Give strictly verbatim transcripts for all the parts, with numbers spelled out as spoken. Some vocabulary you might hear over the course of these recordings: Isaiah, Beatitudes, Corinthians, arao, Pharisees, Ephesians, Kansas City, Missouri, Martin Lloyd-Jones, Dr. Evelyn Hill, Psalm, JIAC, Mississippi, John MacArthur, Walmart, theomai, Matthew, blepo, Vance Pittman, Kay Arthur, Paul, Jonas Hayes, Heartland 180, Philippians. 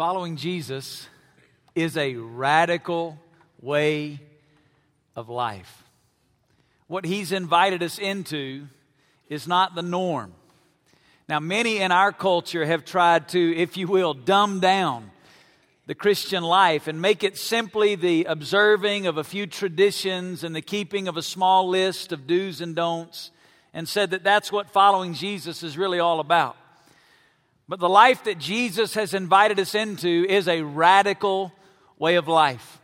Following Jesus is a radical way of life. What he's invited us into is not the norm. Now, many in our culture have tried to, if you will, dumb down the Christian life and make it simply the observing of a few traditions and the keeping of a small list of do's and don'ts, and said that that's what following Jesus is really all about. But the life that Jesus has invited us into is a radical way of life.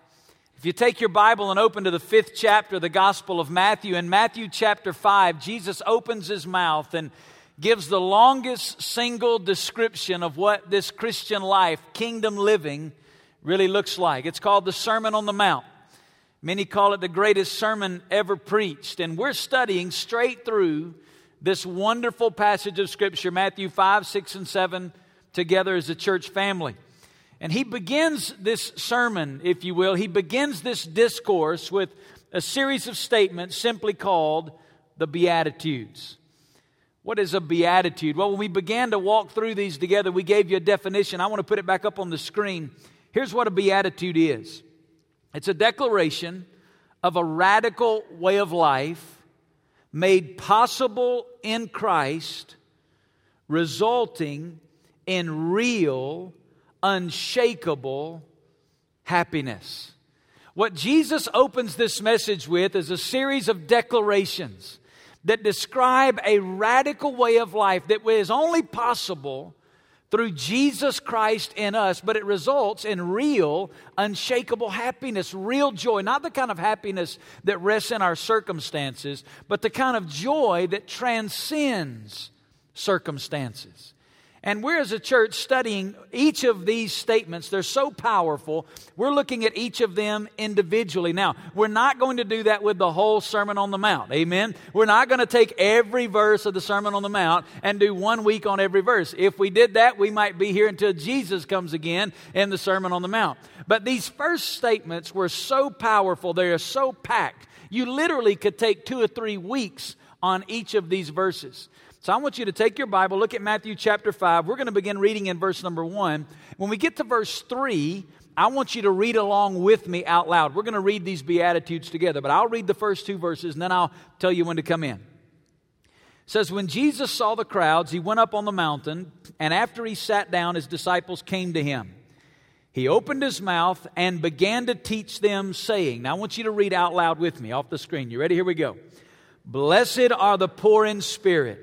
If you take your Bible and open to the fifth chapter of the Gospel of Matthew, in Matthew chapter five, Jesus opens his mouth and gives the longest single description of what this Christian life, kingdom living, really looks like. It's called the Sermon on the Mount. Many call it the greatest sermon ever preached. And we're studying straight through this wonderful passage of Scripture, Matthew five, six, and seven, together as a church family. And he begins this sermon, if you will, he begins this discourse with a series of statements simply called the Beatitudes. What is a beatitude? Well, when we began to walk through these together, we gave you a definition. I want to put it back up on the screen. Here's what a beatitude is. It's a declaration of a radical way of life made possible in Christ, resulting in real, unshakable happiness. What Jesus opens this message with is a series of declarations that describe a radical way of life that is only possible through Jesus Christ in us, but it results in real, unshakable happiness, real joy. Not the kind of happiness that rests in our circumstances, but the kind of joy that transcends circumstances. And we're as a church studying each of these statements. They're so powerful. We're looking at each of them individually. Now, we're not going to do that with the whole Sermon on the Mount. Amen? We're not going to take every verse of the Sermon on the Mount and do one week on every verse. If we did that, we might be here until Jesus comes again in the Sermon on the Mount. But these first statements were so powerful. They are so packed. You literally could take two or three weeks on each of these verses. So I want you to take your Bible, look at Matthew chapter five. We're going to begin reading in verse number one. When we get to verse three, I want you to read along with me out loud. We're going to read these Beatitudes together, but I'll read the first two verses, and then I'll tell you when to come in. It says, when Jesus saw the crowds, he went up on the mountain, and after he sat down, his disciples came to him. He opened his mouth and began to teach them, saying, now I want you to read out loud with me off the screen. You ready? Here we go. Blessed are the poor in spirit,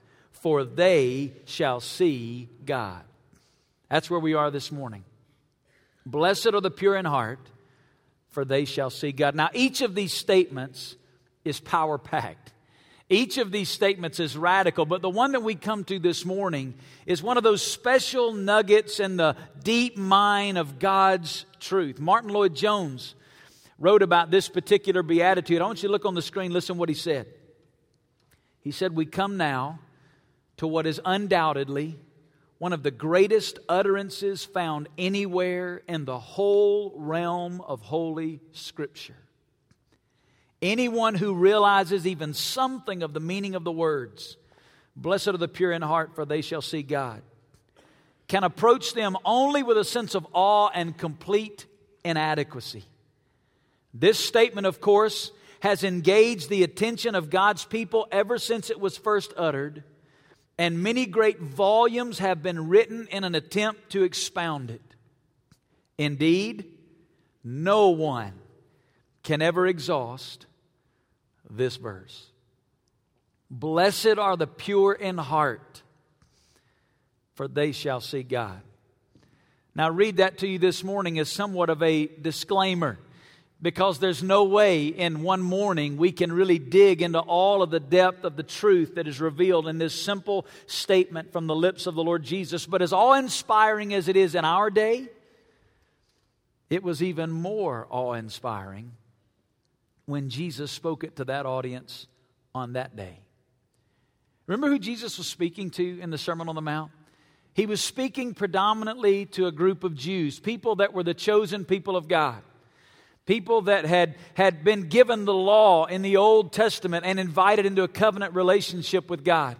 for they shall see God. That's where we are this morning. Blessed are the pure in heart, for they shall see God. Now, each of these statements is power-packed. Each of these statements is radical. But the one that we come to this morning is one of those special nuggets in the deep mine of God's truth. Martin Lloyd-Jones wrote about this particular beatitude. I want you to look on the screen. Listen to what he said. He said, we come now to what is undoubtedly one of the greatest utterances found anywhere in the whole realm of Holy Scripture. Anyone who realizes even something of the meaning of the words, blessed are the pure in heart, for they shall see God, can approach them only with a sense of awe and complete inadequacy. This statement, of course, has engaged the attention of God's people ever since it was first uttered, and many great volumes have been written in an attempt to expound it. Indeed, no one can ever exhaust this verse. Blessed are the pure in heart, for they shall see God. Now, I read that to you this morning as somewhat of a disclaimer, because there's no way in one morning we can really dig into all of the depth of the truth that is revealed in this simple statement from the lips of the Lord Jesus. But as awe-inspiring as it is in our day, It was even more awe-inspiring when Jesus spoke it to that audience on that day. Remember who Jesus was speaking to in the Sermon on the Mount? He was speaking predominantly to a group of Jews, people that were the chosen people of God, people that had, had been given the law in the Old Testament and invited into a covenant relationship with God.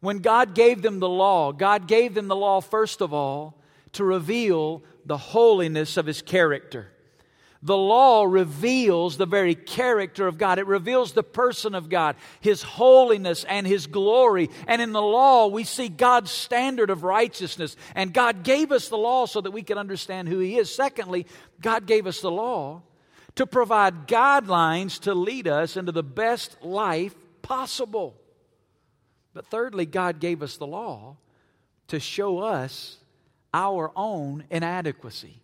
When God gave them the law, God gave them the law, first of all, to reveal the holiness of His character. The law reveals the very character of God. It reveals the person of God, His holiness and His glory. And in the law, we see God's standard of righteousness. And God gave us the law so that we can understand who He is. Secondly, God gave us the law to provide guidelines to lead us into the best life possible. But thirdly, God gave us the law to show us our own inadequacy.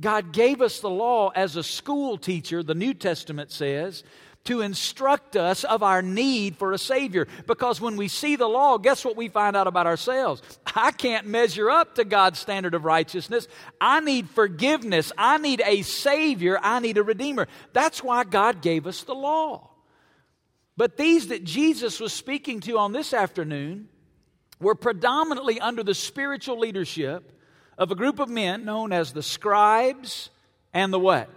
God gave us the law as a school teacher, the New Testament says, to instruct us of our need for a Savior. Because when we see the law, guess what we find out about ourselves? I can't measure up to God's standard of righteousness. I need forgiveness. I need a Savior. I need a Redeemer. That's why God gave us the law. But these that Jesus was speaking to on this afternoon were predominantly under the spiritual leadership of a group of men known as the scribes and the what?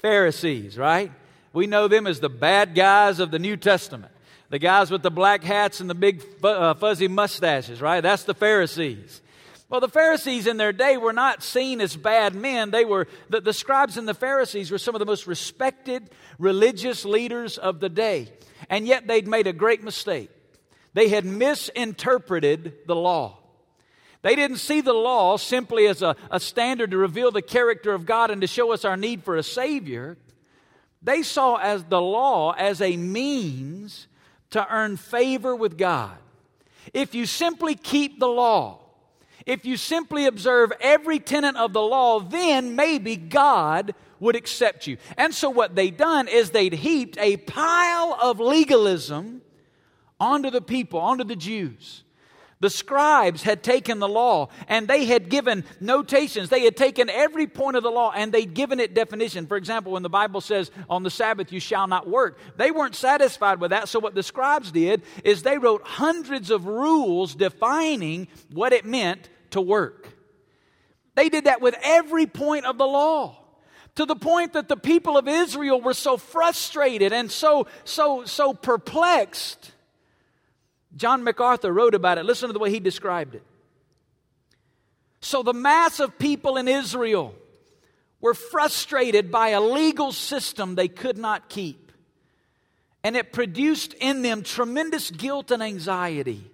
Pharisees, right? We know them as the bad guys of the New Testament. The guys with the black hats and the big fuzzy mustaches, right? That's the Pharisees. Well, the Pharisees in their day were not seen as bad men. They were, the, the scribes and the Pharisees were some of the most respected religious leaders of the day. And yet they'd made a great mistake. They had misinterpreted the law. They didn't see the law simply as a, a standard to reveal the character of God and to show us our need for a Savior. They saw as the law as a means to earn favor with God. If you simply keep the law, if you simply observe every tenet of the law, then maybe God would accept you. And so what they'd done is they'd heaped a pile of legalism onto the people, onto the Jews. The scribes had taken the law and they had given notations. They had taken every point of the law and they'd given it definition. For example, when the Bible says on the Sabbath you shall not work, they weren't satisfied with that. So what the scribes did is they wrote hundreds of rules defining what it meant to work. They did that with every point of the law, to the point that the people of Israel were so frustrated and so, so, so perplexed. John MacArthur wrote about it. Listen to the way he described it. So the mass of people in Israel were frustrated by a legal system they could not keep. And it produced in them tremendous guilt and anxiety.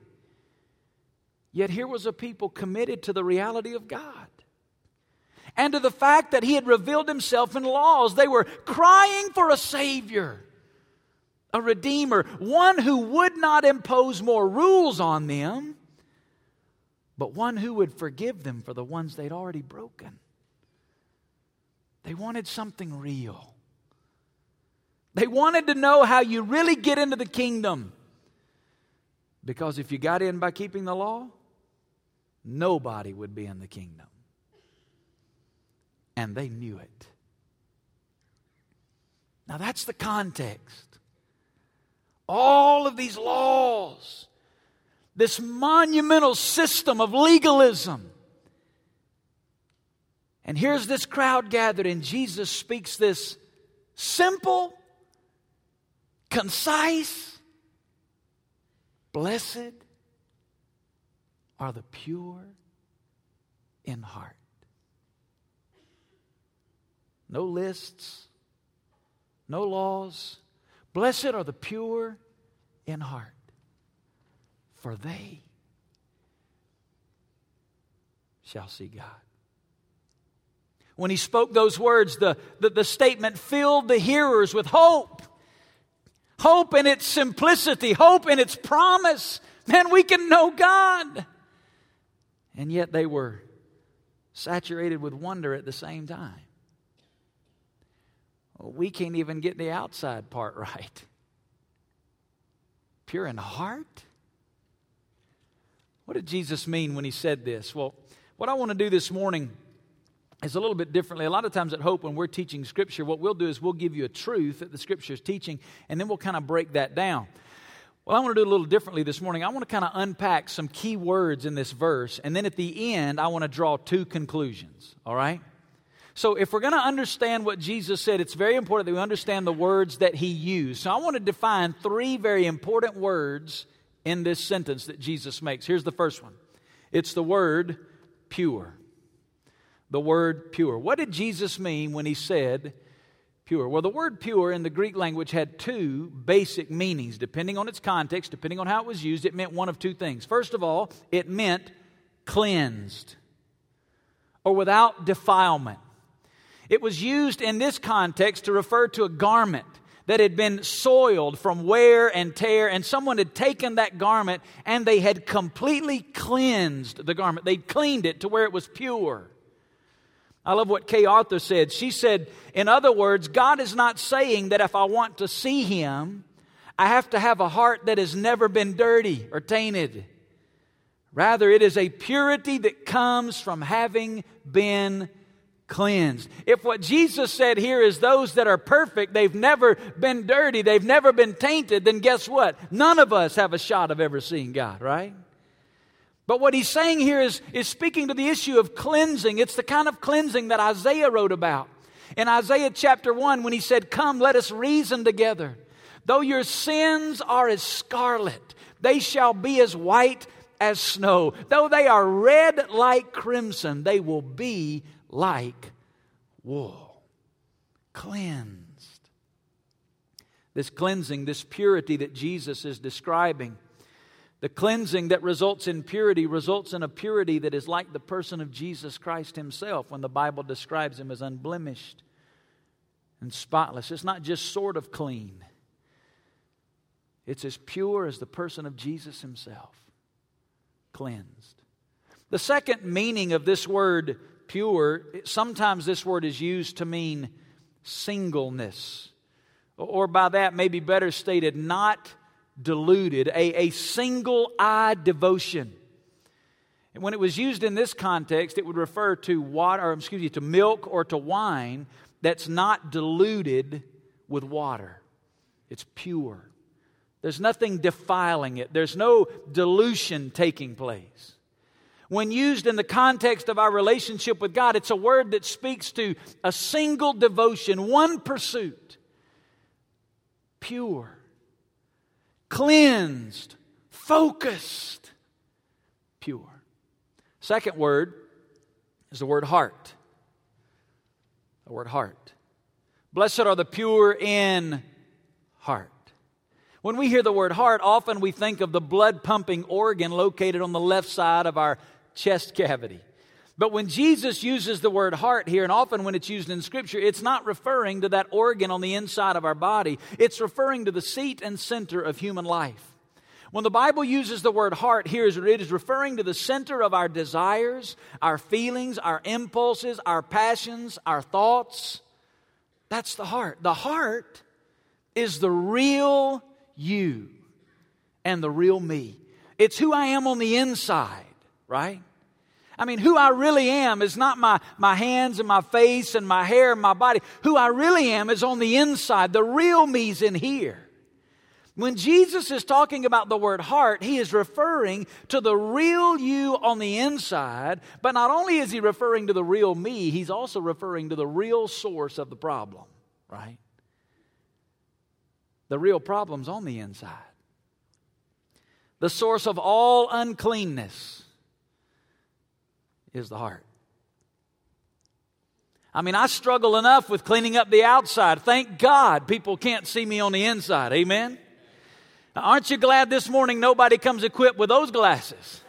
Yet here was a people committed to the reality of God and to the fact that He had revealed Himself in laws. They were crying for a Savior, a Redeemer, one who would not impose more rules on them, but one who would forgive them for the ones they'd already broken. They wanted something real. They wanted to know how you really get into the kingdom. Because if you got in by keeping the law, nobody would be in the kingdom. And they knew it. Now that's the context. All of these laws, this monumental system of legalism. And here's this crowd gathered, and Jesus speaks this simple, concise, blessed are the pure in heart. No lists, no laws. Blessed are the pure in heart, for they shall see God. When He spoke those words, the, the, the statement filled the hearers with hope. Hope in its simplicity. Hope in its promise. Man, we can know God. And yet they were saturated with wonder at the same time. We can't even get the outside part right. Pure in heart? What did Jesus mean when He said this? Well, what I want to do this morning It's a little bit differently. A lot of times at Hope, when we're teaching Scripture, what we'll do is we'll give you a truth that the Scripture is teaching, and then we'll kind of break that down. Well, I want to do it a little differently this morning. I want to kind of unpack some key words in this verse, and then at the end, I want to draw two conclusions, all right? So if we're going to understand what Jesus said, it's very important that we understand the words that he used. So I want to define three very important words in this sentence that Jesus makes. Here's the first one. It's the word pure. The word pure. What did Jesus mean when he said pure? Well, the word pure in the Greek language had two basic meanings. Depending on its context, depending on how it was used, it meant one of two things. First of all, it meant cleansed or without defilement. It was used in this context to refer to a garment that had been soiled from wear and tear, and someone had taken that garment and they had completely cleansed the garment. They'd cleaned it to where it was pure. I love what Kay Arthur said. She said, in other words, God is not saying that if I want to see Him, I have to have a heart that has never been dirty or tainted. Rather, it is a purity that comes from having been cleansed. If what Jesus said here is those that are perfect, they've never been dirty, they've never been tainted, then guess what? None of us have a shot of ever seeing God, right? But what he's saying here is, is speaking to the issue of cleansing. It's the kind of cleansing that Isaiah wrote about. In Isaiah chapter one, when he said, come, let us reason together. Though your sins are as scarlet, they shall be as white as snow. Though they are red like crimson, they will be like wool. Cleansed. This cleansing, this purity that Jesus is describing, the cleansing that results in purity results in a purity that is like the person of Jesus Christ himself when the Bible describes him as unblemished and spotless. It's not just sort of clean. It's as pure as the person of Jesus himself. Cleansed. The second meaning of this word pure, sometimes this word is used to mean singleness. Or by that, maybe better stated, not deluded, a, a single-eyed devotion. And when it was used in this context, it would refer to water, or excuse me, to milk or to wine that's not diluted with water. It's pure. There's nothing defiling it. There's no dilution taking place. When used in the context of our relationship with God, it's a word that speaks to a single devotion, one pursuit. Pure. Cleansed, focused, pure. Second word is the word heart. The word heart. Blessed are the pure in heart. When we hear the word heart, often we think of the blood-pumping organ located on the left side of our chest cavity. But when Jesus uses the word heart here, and often when it's used in Scripture, it's not referring to that organ on the inside of our body. It's referring to the seat and center of human life. When the Bible uses the word heart here, it is referring to the center of our desires, our feelings, our impulses, our passions, our thoughts. That's the heart. The heart is the real you and the real me. It's who I am on the inside, right? I mean, who I really am is not my, my hands and my face and my hair and my body. Who I really am is on the inside. The real me's in here. When Jesus is talking about the word heart, he is referring to the real you on the inside. But not only is he referring to the real me, he's also referring to the real source of the problem, right? The real problem's on the inside. The source of all uncleanness is the heart. I mean, I struggle enough with cleaning up the outside. Thank God people can't see me on the inside. Amen? Aren't you glad this morning nobody comes equipped with those glasses?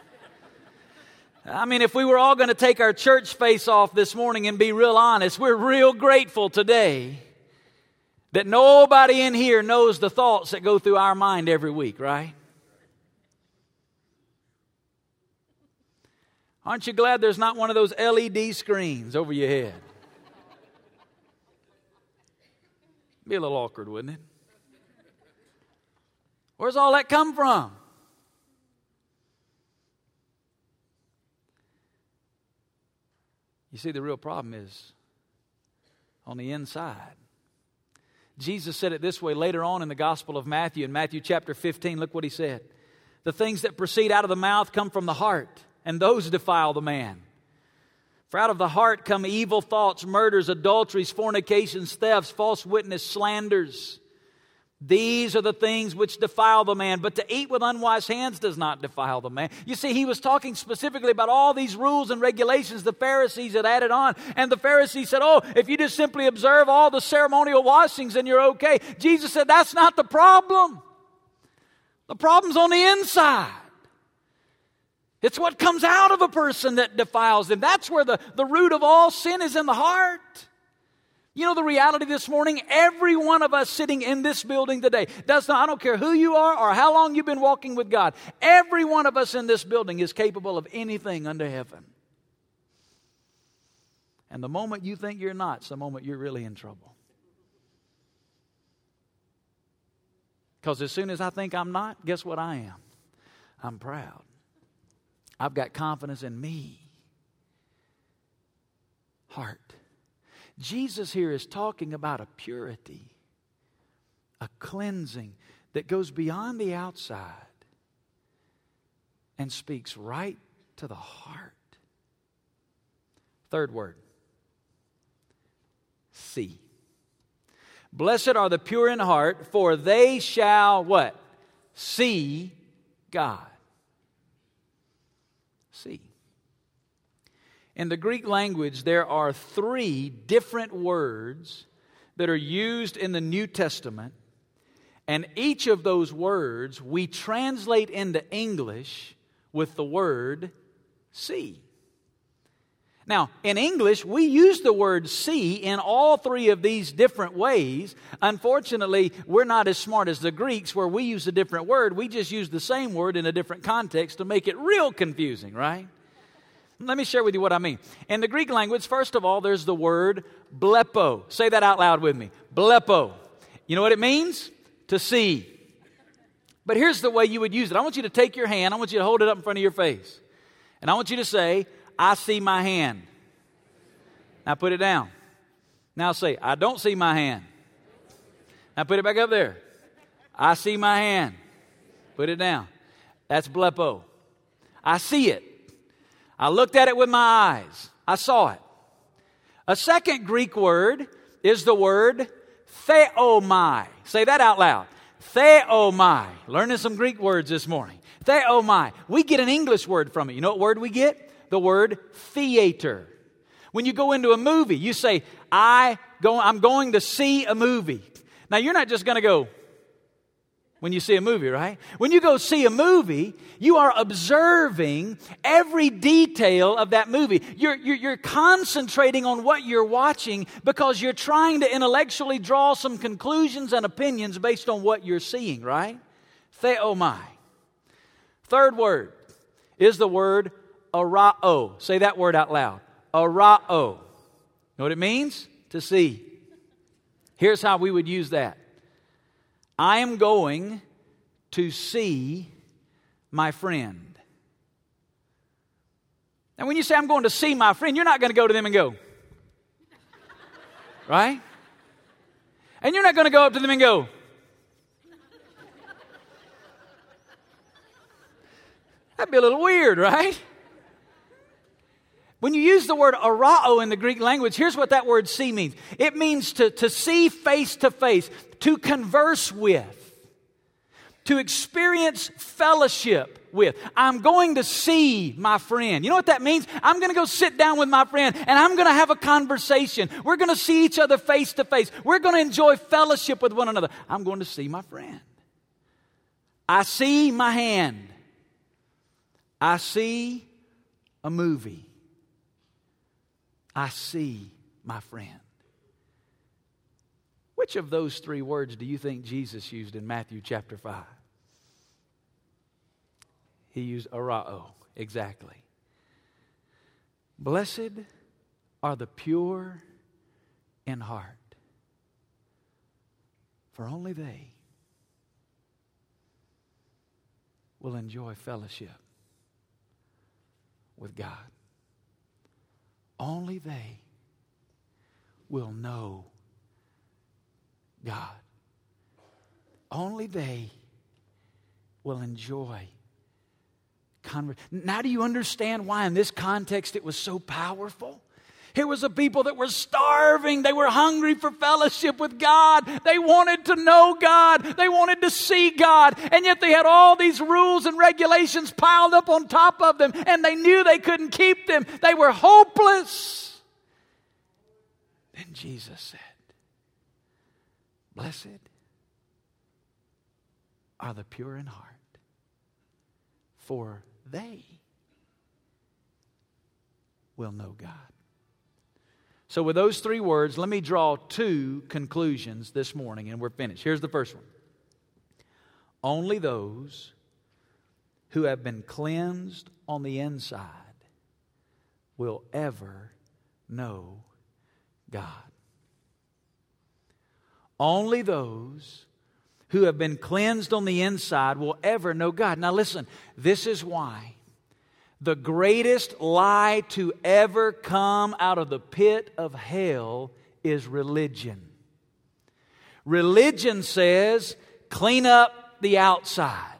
I mean, if we were all going to take our church face off this morning and be real honest, we're real grateful today that nobody in here knows the thoughts that go through our mind every week, right? Aren't you glad there's not one of those L E D screens over your head? Be a little awkward, wouldn't it? Where's all that come from? You see, the real problem is on the inside. Jesus said it this way later on in the Gospel of Matthew. In Matthew chapter fifteen, look what he said. The things that proceed out of the mouth come from the heart, and those defile the man. For out of the heart come evil thoughts, murders, adulteries, fornications, thefts, false witness, slanders. These are the things which defile the man. But to eat with unwashed hands does not defile the man. You see, he was talking specifically about all these rules and regulations the Pharisees had added on. And the Pharisees said, oh, if you just simply observe all the ceremonial washings, then you're okay. Jesus said, that's not the problem. The problem's on the inside. It's what comes out of a person that defiles them. That's where the, the root of all sin is, in the heart. You know the reality this morning? Every one of us sitting in this building today, does not, I don't care who you are or how long you've been walking with God, every one of us in this building is capable of anything under heaven. And the moment you think you're not, it's the moment you're really in trouble. Because as soon as I think I'm not, guess what I am? I'm proud. I've got confidence in me. Heart. Jesus here is talking about a purity, a cleansing that goes beyond the outside and speaks right to the heart. Third word, see. Blessed are the pure in heart, for they shall what? See God. See. In the Greek language, there are three different words that are used in the New Testament, and each of those words we translate into English with the word see. Now, in English, we use the word see in all three of these different ways. Unfortunately, we're not as smart as the Greeks, where we use a different word. We just use the same word in a different context to make it real confusing, right? Let me share with you what I mean. In the Greek language, first of all, there's the word blepo. Say that out loud with me. Blepo. You know what it means? To see. But here's the way you would use it. I want you to take your hand. I want you to hold it up in front of your face. And I want you to say, I see my hand. Now put it down. Now say, I don't see my hand. Now put it back up there. I see my hand. Put it down. That's blepo. I see it. I looked at it with my eyes. I saw it. A second Greek word is the word theomai. Say that out loud. Theomai. Learning some Greek words this morning. Theomai. We get an English word from it. You know what word we get? The word theater. When you go into a movie, you say, I go, I'm going to see a movie. Now, you're not just going to go when you see a movie, right? When you go see a movie, you are observing every detail of that movie. You're, you're, you're concentrating on what you're watching because you're trying to intellectually draw some conclusions and opinions based on what you're seeing, right? Theomai. Third word is the word arao. Say that word out loud. Arao. Know what it means? To see. Here's how we would use that. I am going to see my friend. Now, when you say I'm going to see my friend, you're not going to go to them and go, right? And you're not going to go up to them and go, that'd be a little weird, right? When you use the word arao in the Greek language, here's what that word see means. It means to, to see face to face, to converse with, to experience fellowship with. I'm going to see my friend. You know what that means? I'm going to go sit down with my friend and I'm going to have a conversation. We're going to see each other face to face. We're going to enjoy fellowship with one another. I'm going to see my friend. I see my hand. I see a movie. I see my friend. Which of those three words do you think Jesus used in Matthew chapter five? He used arao, exactly. Blessed are the pure in heart, for only they will enjoy fellowship with God. Only they will know God. Only they will enjoy conver- Now do you understand why in this context it was so powerful? Here was a people that were starving. They were hungry for fellowship with God. They wanted to know God. They wanted to see God. And yet they had all these rules and regulations piled up on top of them. And they knew they couldn't keep them. They were hopeless. Then Jesus said, "Blessed are the pure in heart, for they will know God." So with those three words, let me draw two conclusions this morning, and we're finished. Here's the first one. Only those who have been cleansed on the inside will ever know God. Only those who have been cleansed on the inside will ever know God. Now listen, this is why the greatest lie to ever come out of the pit of hell is religion. Religion says, clean up the outside.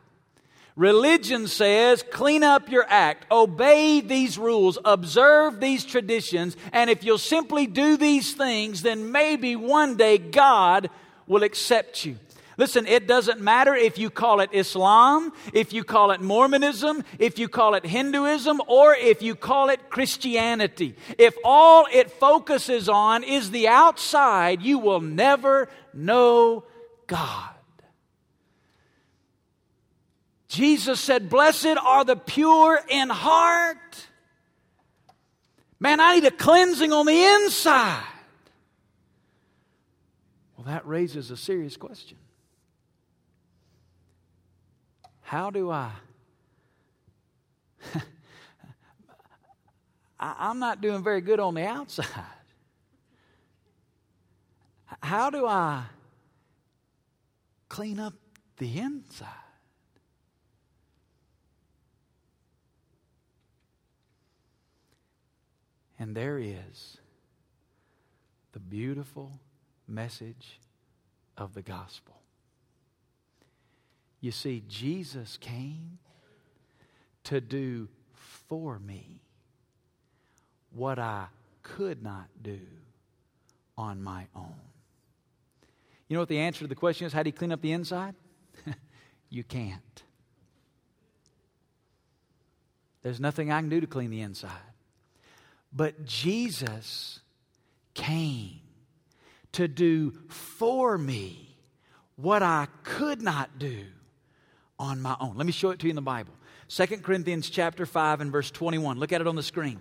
Religion says, clean up your act, obey these rules, observe these traditions, and if you'll simply do these things, then maybe one day God will accept you. Listen, it doesn't matter if you call it Islam, if you call it Mormonism, if you call it Hinduism, or if you call it Christianity. If all it focuses on is the outside, you will never know God. Jesus said, "Blessed are the pure in heart." Man, I need a cleansing on the inside. Well, that raises a serious question. How do I? I'm not doing very good on the outside. How do I clean up the inside? And there is the beautiful message of the gospel. You see, Jesus came to do for me what I could not do on my own. You know what the answer to the question is? How do you clean up the inside? You can't. There's nothing I can do to clean the inside. But Jesus came to do for me what I could not do on my own. Let me show it to you in the Bible. Second Corinthians chapter five and verse twenty-one. Look at it on the screen.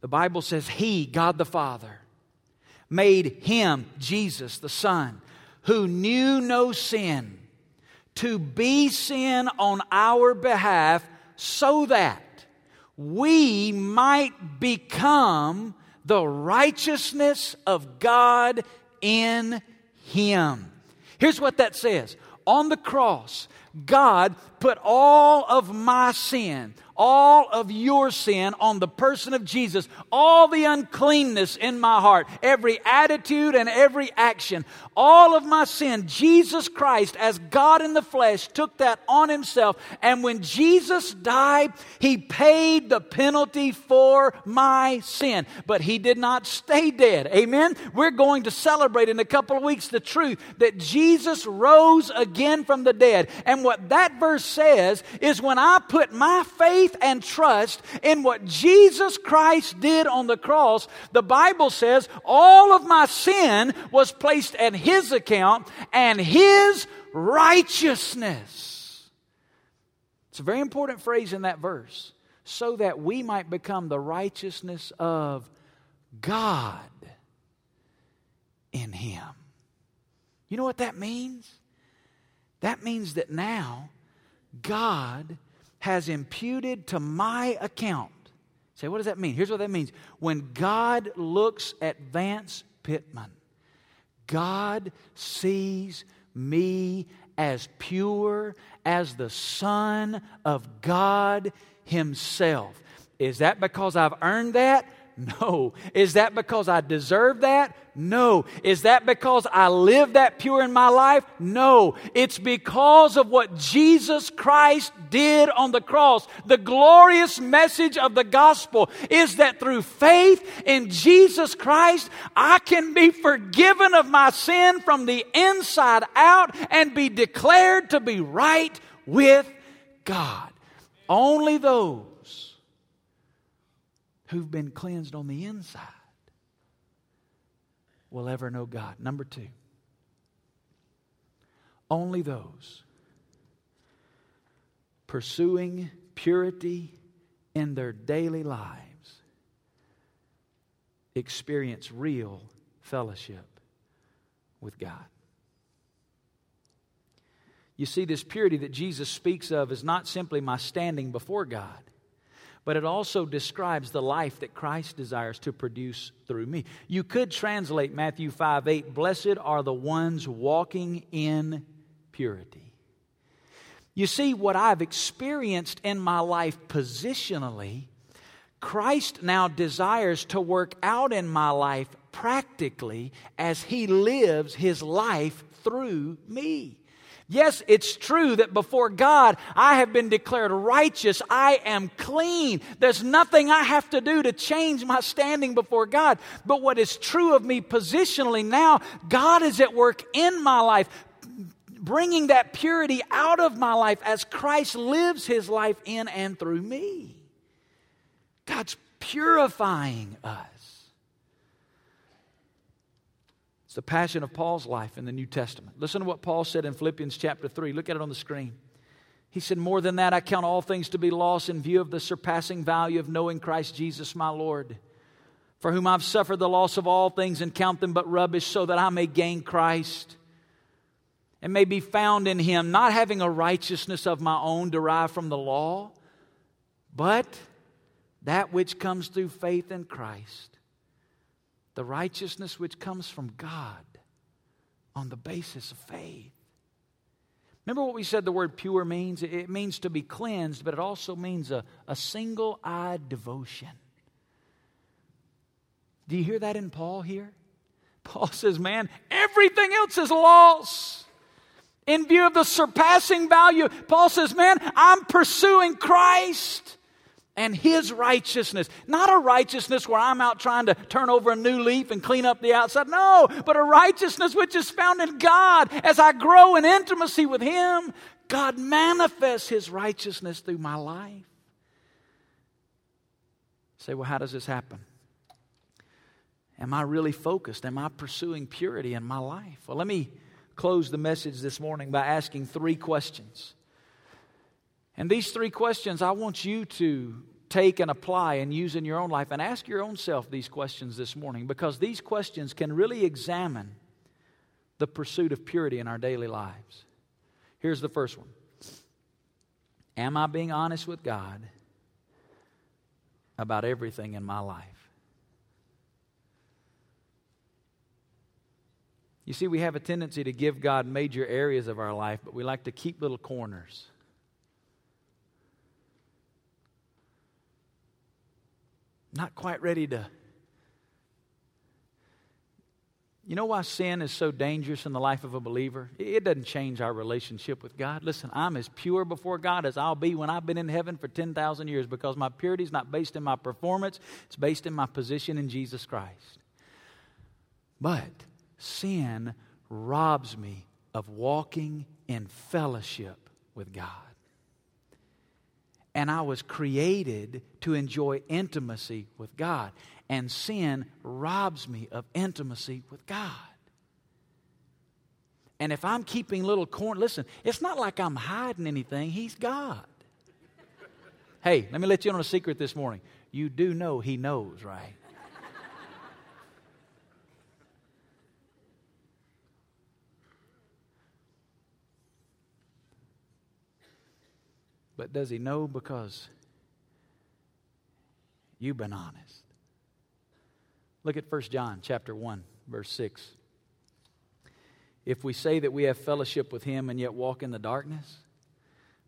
The Bible says, "He, God the Father, made him, Jesus the Son, who knew no sin, to be sin on our behalf, so that we might become the righteousness of God in him." Here's what that says. On the cross, God put all of my sin, all of your sin on the person of Jesus, all the uncleanness in my heart, every attitude and every action, all of my sin. Jesus Christ, as God in the flesh, took that on himself. And when Jesus died, he paid the penalty for my sin. But he did not stay dead. Amen? We're going to celebrate in a couple of weeks the truth that Jesus rose again from the dead. And what that verse says is, when I put my faith and trust in what Jesus Christ did on the cross, the Bible says all of my sin was placed at his account and his righteousness. It's a very important phrase in that verse. So that we might become the righteousness of God in him. You know what that means? That means that now God has imputed to my account. Say, what does that mean? Here's what that means. When God looks at Vance Pittman, God sees me as pure as the Son of God himself. Is that because I've earned that? No. Is that because I deserve that? No. Is that because I live that pure in my life? No. It's because of what Jesus Christ did on the cross. The glorious message of the gospel is that through faith in Jesus Christ, I can be forgiven of my sin from the inside out and be declared to be right with God. Only those who've been cleansed on the inside will ever know God. Number two, only those pursuing purity in their daily lives experience real fellowship with God. You see, this purity that Jesus speaks of is not simply my standing before God, but it also describes the life that Christ desires to produce through me. You could translate Matthew five eight, blessed are the ones walking in purity. You see, what I've experienced in my life positionally, Christ now desires to work out in my life practically as He lives His life through me. Yes, it's true that before God, I have been declared righteous. I am clean. There's nothing I have to do to change my standing before God. But what is true of me positionally now, God is at work in my life, bringing that purity out of my life as Christ lives His life in and through me. God's purifying us. It's the passion of Paul's life in the New Testament. Listen to what Paul said in Philippians chapter three. Look at it on the screen. He said, more than that, I count all things to be lost in view of the surpassing value of knowing Christ Jesus my Lord, for whom I've suffered the loss of all things and count them but rubbish, so that I may gain Christ and may be found in Him, not having a righteousness of my own derived from the law, but that which comes through faith in Christ, the righteousness which comes from God on the basis of faith. Remember what we said the word pure means? It means to be cleansed, but it also means a, a single-eyed devotion. Do you hear that in Paul here? Paul says, man, everything else is loss. In view of the surpassing value, Paul says, man, I'm pursuing Christ and His righteousness. Not a righteousness where I'm out trying to turn over a new leaf and clean up the outside. No, but a righteousness which is found in God. As I grow in intimacy with Him, God manifests His righteousness through my life. You say, well, how does this happen? Am I really focused? Am I pursuing purity in my life? Well, let me close the message this morning by asking three questions. And these three questions I want you to take and apply and use in your own life, and ask your own self these questions this morning, because these questions can really examine the pursuit of purity in our daily lives. Here's the first one. Am I being honest with God about everything in my life? You see, we have a tendency to give God major areas of our life, but we like to keep little corners. Not quite ready to. You know why sin is so dangerous in the life of a believer? It doesn't change our relationship with God. Listen, I'm as pure before God as I'll be when I've been in heaven for ten thousand years, because my purity is not based in my performance. It's based in my position in Jesus Christ. But sin robs me of walking in fellowship with God. And I was created to enjoy intimacy with God. And sin robs me of intimacy with God. And if I'm keeping little corn, listen, it's not like I'm hiding anything. He's God. Hey, let me let you in on a secret this morning. You do know He knows, right? But does He know because you've been honest? Look at First John chapter one, verse six. If we say that we have fellowship with Him and yet walk in the darkness,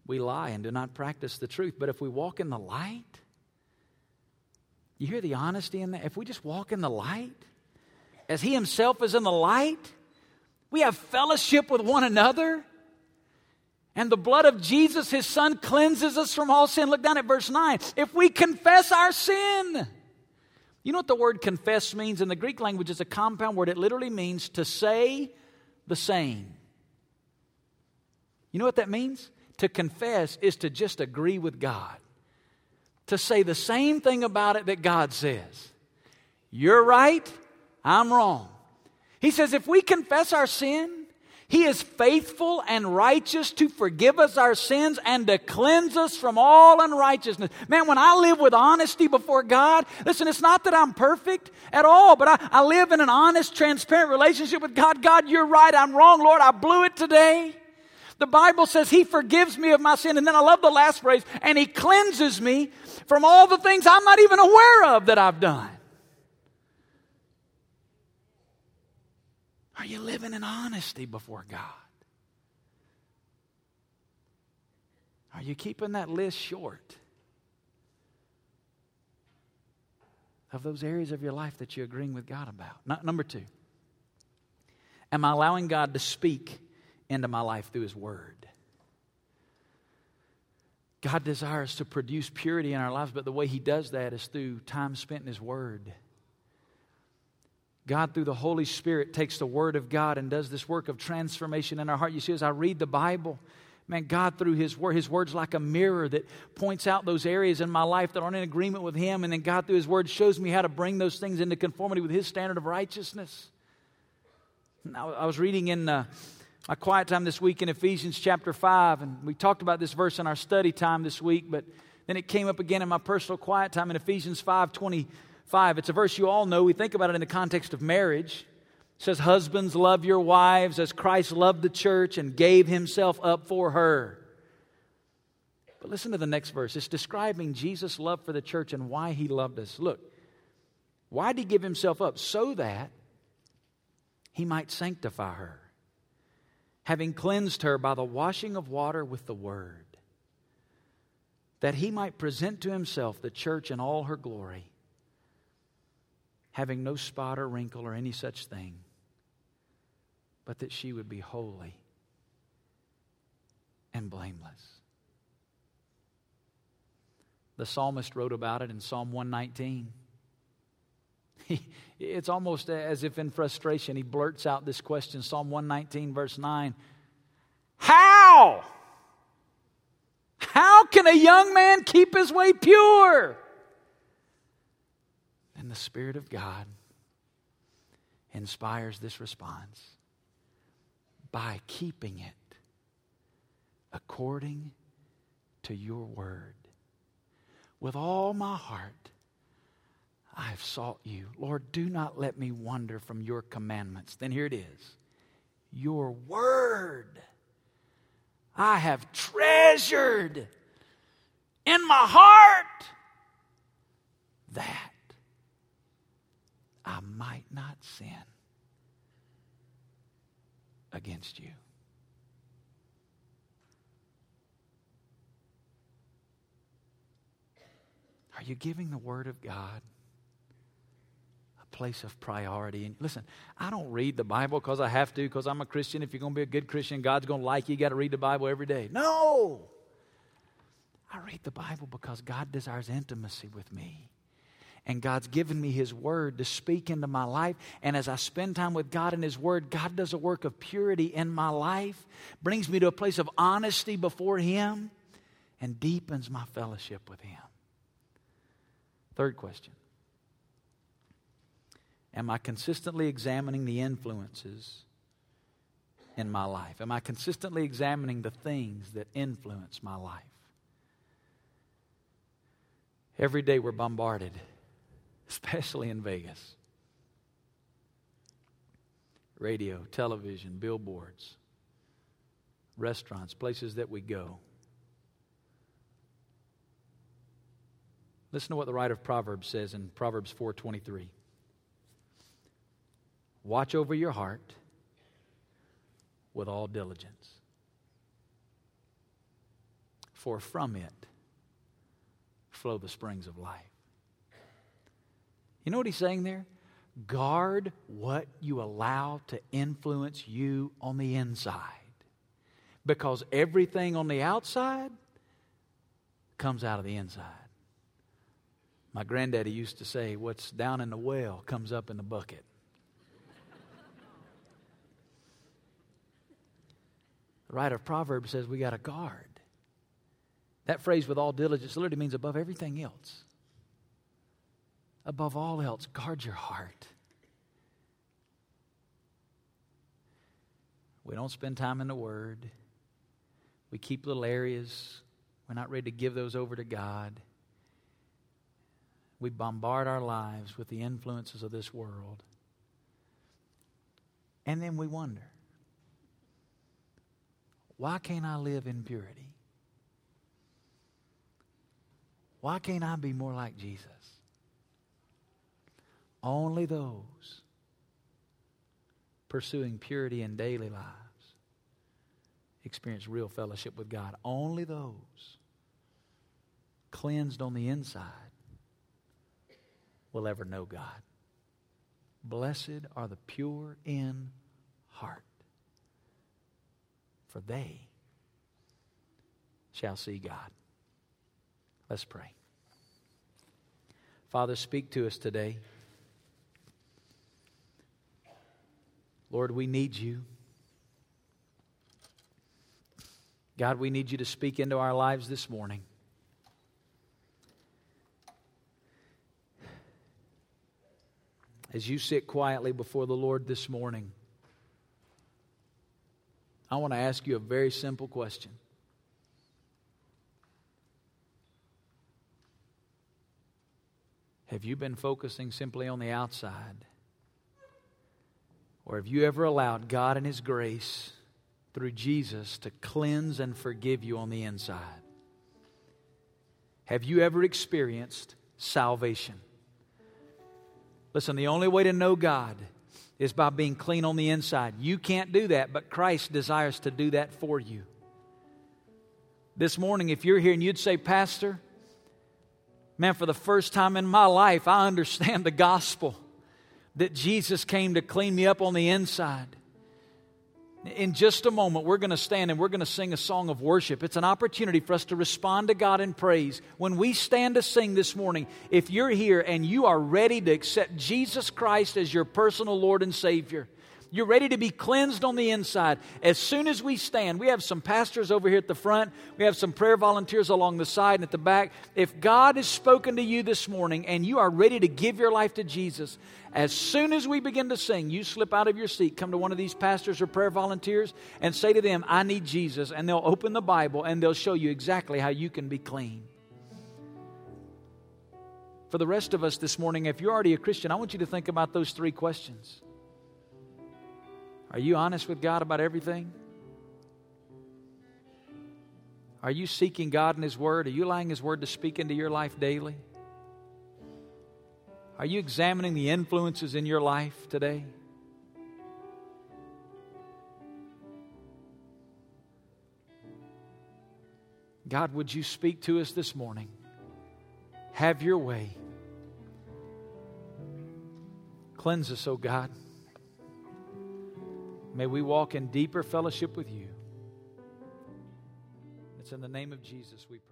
we lie and do not practice the truth. But if we walk in the light, You hear the honesty in that? If we just walk in the light, as he himself is in the light, we have fellowship with one another. And the blood of Jesus, his son, cleanses us from all sin. Look down at verse nine. If we confess our sin. You know what the word confess means? In the Greek language, it's a compound word. It literally means to say the same. You know what that means? To confess is to just agree with God. To say the same thing about it that God says. You're right, I'm wrong. He says if we confess our sin, he is faithful and righteous to forgive us our sins and to cleanse us from all unrighteousness. Man, when I live with honesty before God, listen, it's not that I'm perfect at all, but I, I live in an honest, transparent relationship with God. God, you're right, I'm wrong, Lord, I blew it today. The Bible says he forgives me of my sin. And then I love the last phrase, and he cleanses me from all the things I'm not even aware of that I've done. Are you living in honesty before God? Are you keeping that list short of those areas of your life that you're agreeing with God about? Number two, am I allowing God to speak into my life through his word? God desires to produce purity in our lives, but the way he does that is through time spent in his word. God, through the Holy Spirit, takes the Word of God and does this work of transformation in our heart. You see, as I read the Bible, man, God, through His Word, His Word's like a mirror that points out those areas in my life that aren't in agreement with Him. And then God, through His Word, shows me how to bring those things into conformity with His standard of righteousness. And I, I was reading in uh, my quiet time this week in Ephesians chapter five, and we talked about this verse in our study time this week, but then it came up again in my personal quiet time in Ephesians five twenty. Five, it's a verse you all know. We think about it in the context of marriage. It says, husbands, love your wives as Christ loved the church and gave himself up for her. But listen to the next verse. It's describing Jesus' love for the church and why he loved us. Look, why did he give himself up? So that he might sanctify her, having cleansed her by the washing of water with the word, that he might present to himself the church in all her glory, having no spot or wrinkle or any such thing, but that she would be holy and blameless. The psalmist wrote about it in Psalm one nineteen. He, it's almost as if in frustration he blurts out this question, Psalm one nineteen verse nine. How? How can a young man keep his way pure? And the Spirit of God inspires this response by keeping it according to your word. With all my heart, I have sought you. Lord, do not let me wander from your commandments. Then here it is. Your word I have treasured in my heart, that I might not sin against you. Are you giving the Word of God a place of priority? And listen, I don't read the Bible because I have to, because I'm a Christian. If you're going to be a good Christian, God's going to like you. You got to read the Bible every day. No! I read the Bible because God desires intimacy with me. And God's given me His Word to speak into my life. And as I spend time with God and His Word, God does a work of purity in my life, brings me to a place of honesty before Him, and deepens my fellowship with Him. Third question. Am I consistently examining the influences in my life? Am I consistently examining the things that influence my life? Every day we're bombarded, especially in Vegas. Radio, television, billboards, restaurants, places that we go. Listen to what the writer of Proverbs says in Proverbs four twenty-three. Watch over your heart with all diligence, for from it flow the springs of life. You know what he's saying there? Guard what you allow to influence you on the inside. Because everything on the outside comes out of the inside. My granddaddy used to say, what's down in the well comes up in the bucket. The writer of Proverbs says we got to guard. That phrase, with all diligence, literally means above everything else. Above all else, guard your heart. We don't spend time in the Word. We keep little areas. We're not ready to give those over to God. We bombard our lives with the influences of this world. And then we wonder, why can't I live in purity? Why can't I be more like Jesus? Only those pursuing purity in daily lives experience real fellowship with God. Only those cleansed on the inside will ever know God. Blessed are the pure in heart, for they shall see God. Let's pray. Father, speak to us today. Lord, we need you. God, we need you to speak into our lives this morning. As you sit quietly before the Lord this morning, I want to ask you a very simple question. Have you been focusing simply on the outside? Or have you ever allowed God and His grace through Jesus to cleanse and forgive you on the inside? Have you ever experienced salvation? Listen, the only way to know God is by being clean on the inside. You can't do that, but Christ desires to do that for you. This morning, if you're here and you'd say, Pastor, man, for the first time in my life, I understand the gospel. That Jesus came to clean me up on the inside. In just a moment, we're going to stand and we're going to sing a song of worship. It's an opportunity for us to respond to God in praise. When we stand to sing this morning, if you're here and you are ready to accept Jesus Christ as your personal Lord and Savior, you're ready to be cleansed on the inside. As soon as we stand, we have some pastors over here at the front. We have some prayer volunteers along the side and at the back. If God has spoken to you this morning and you are ready to give your life to Jesus, as soon as we begin to sing, you slip out of your seat, come to one of these pastors or prayer volunteers and say to them, I need Jesus. And they'll open the Bible and they'll show you exactly how you can be clean. For the rest of us this morning, if you're already a Christian, I want you to think about those three questions. Are you honest with God about everything? Are you seeking God in His Word? Are you allowing His Word to speak into your life daily? Are you examining the influences in your life today? God, would you speak to us this morning? Have your way. Cleanse us, O God. May we walk in deeper fellowship with you. It's in the name of Jesus we pray.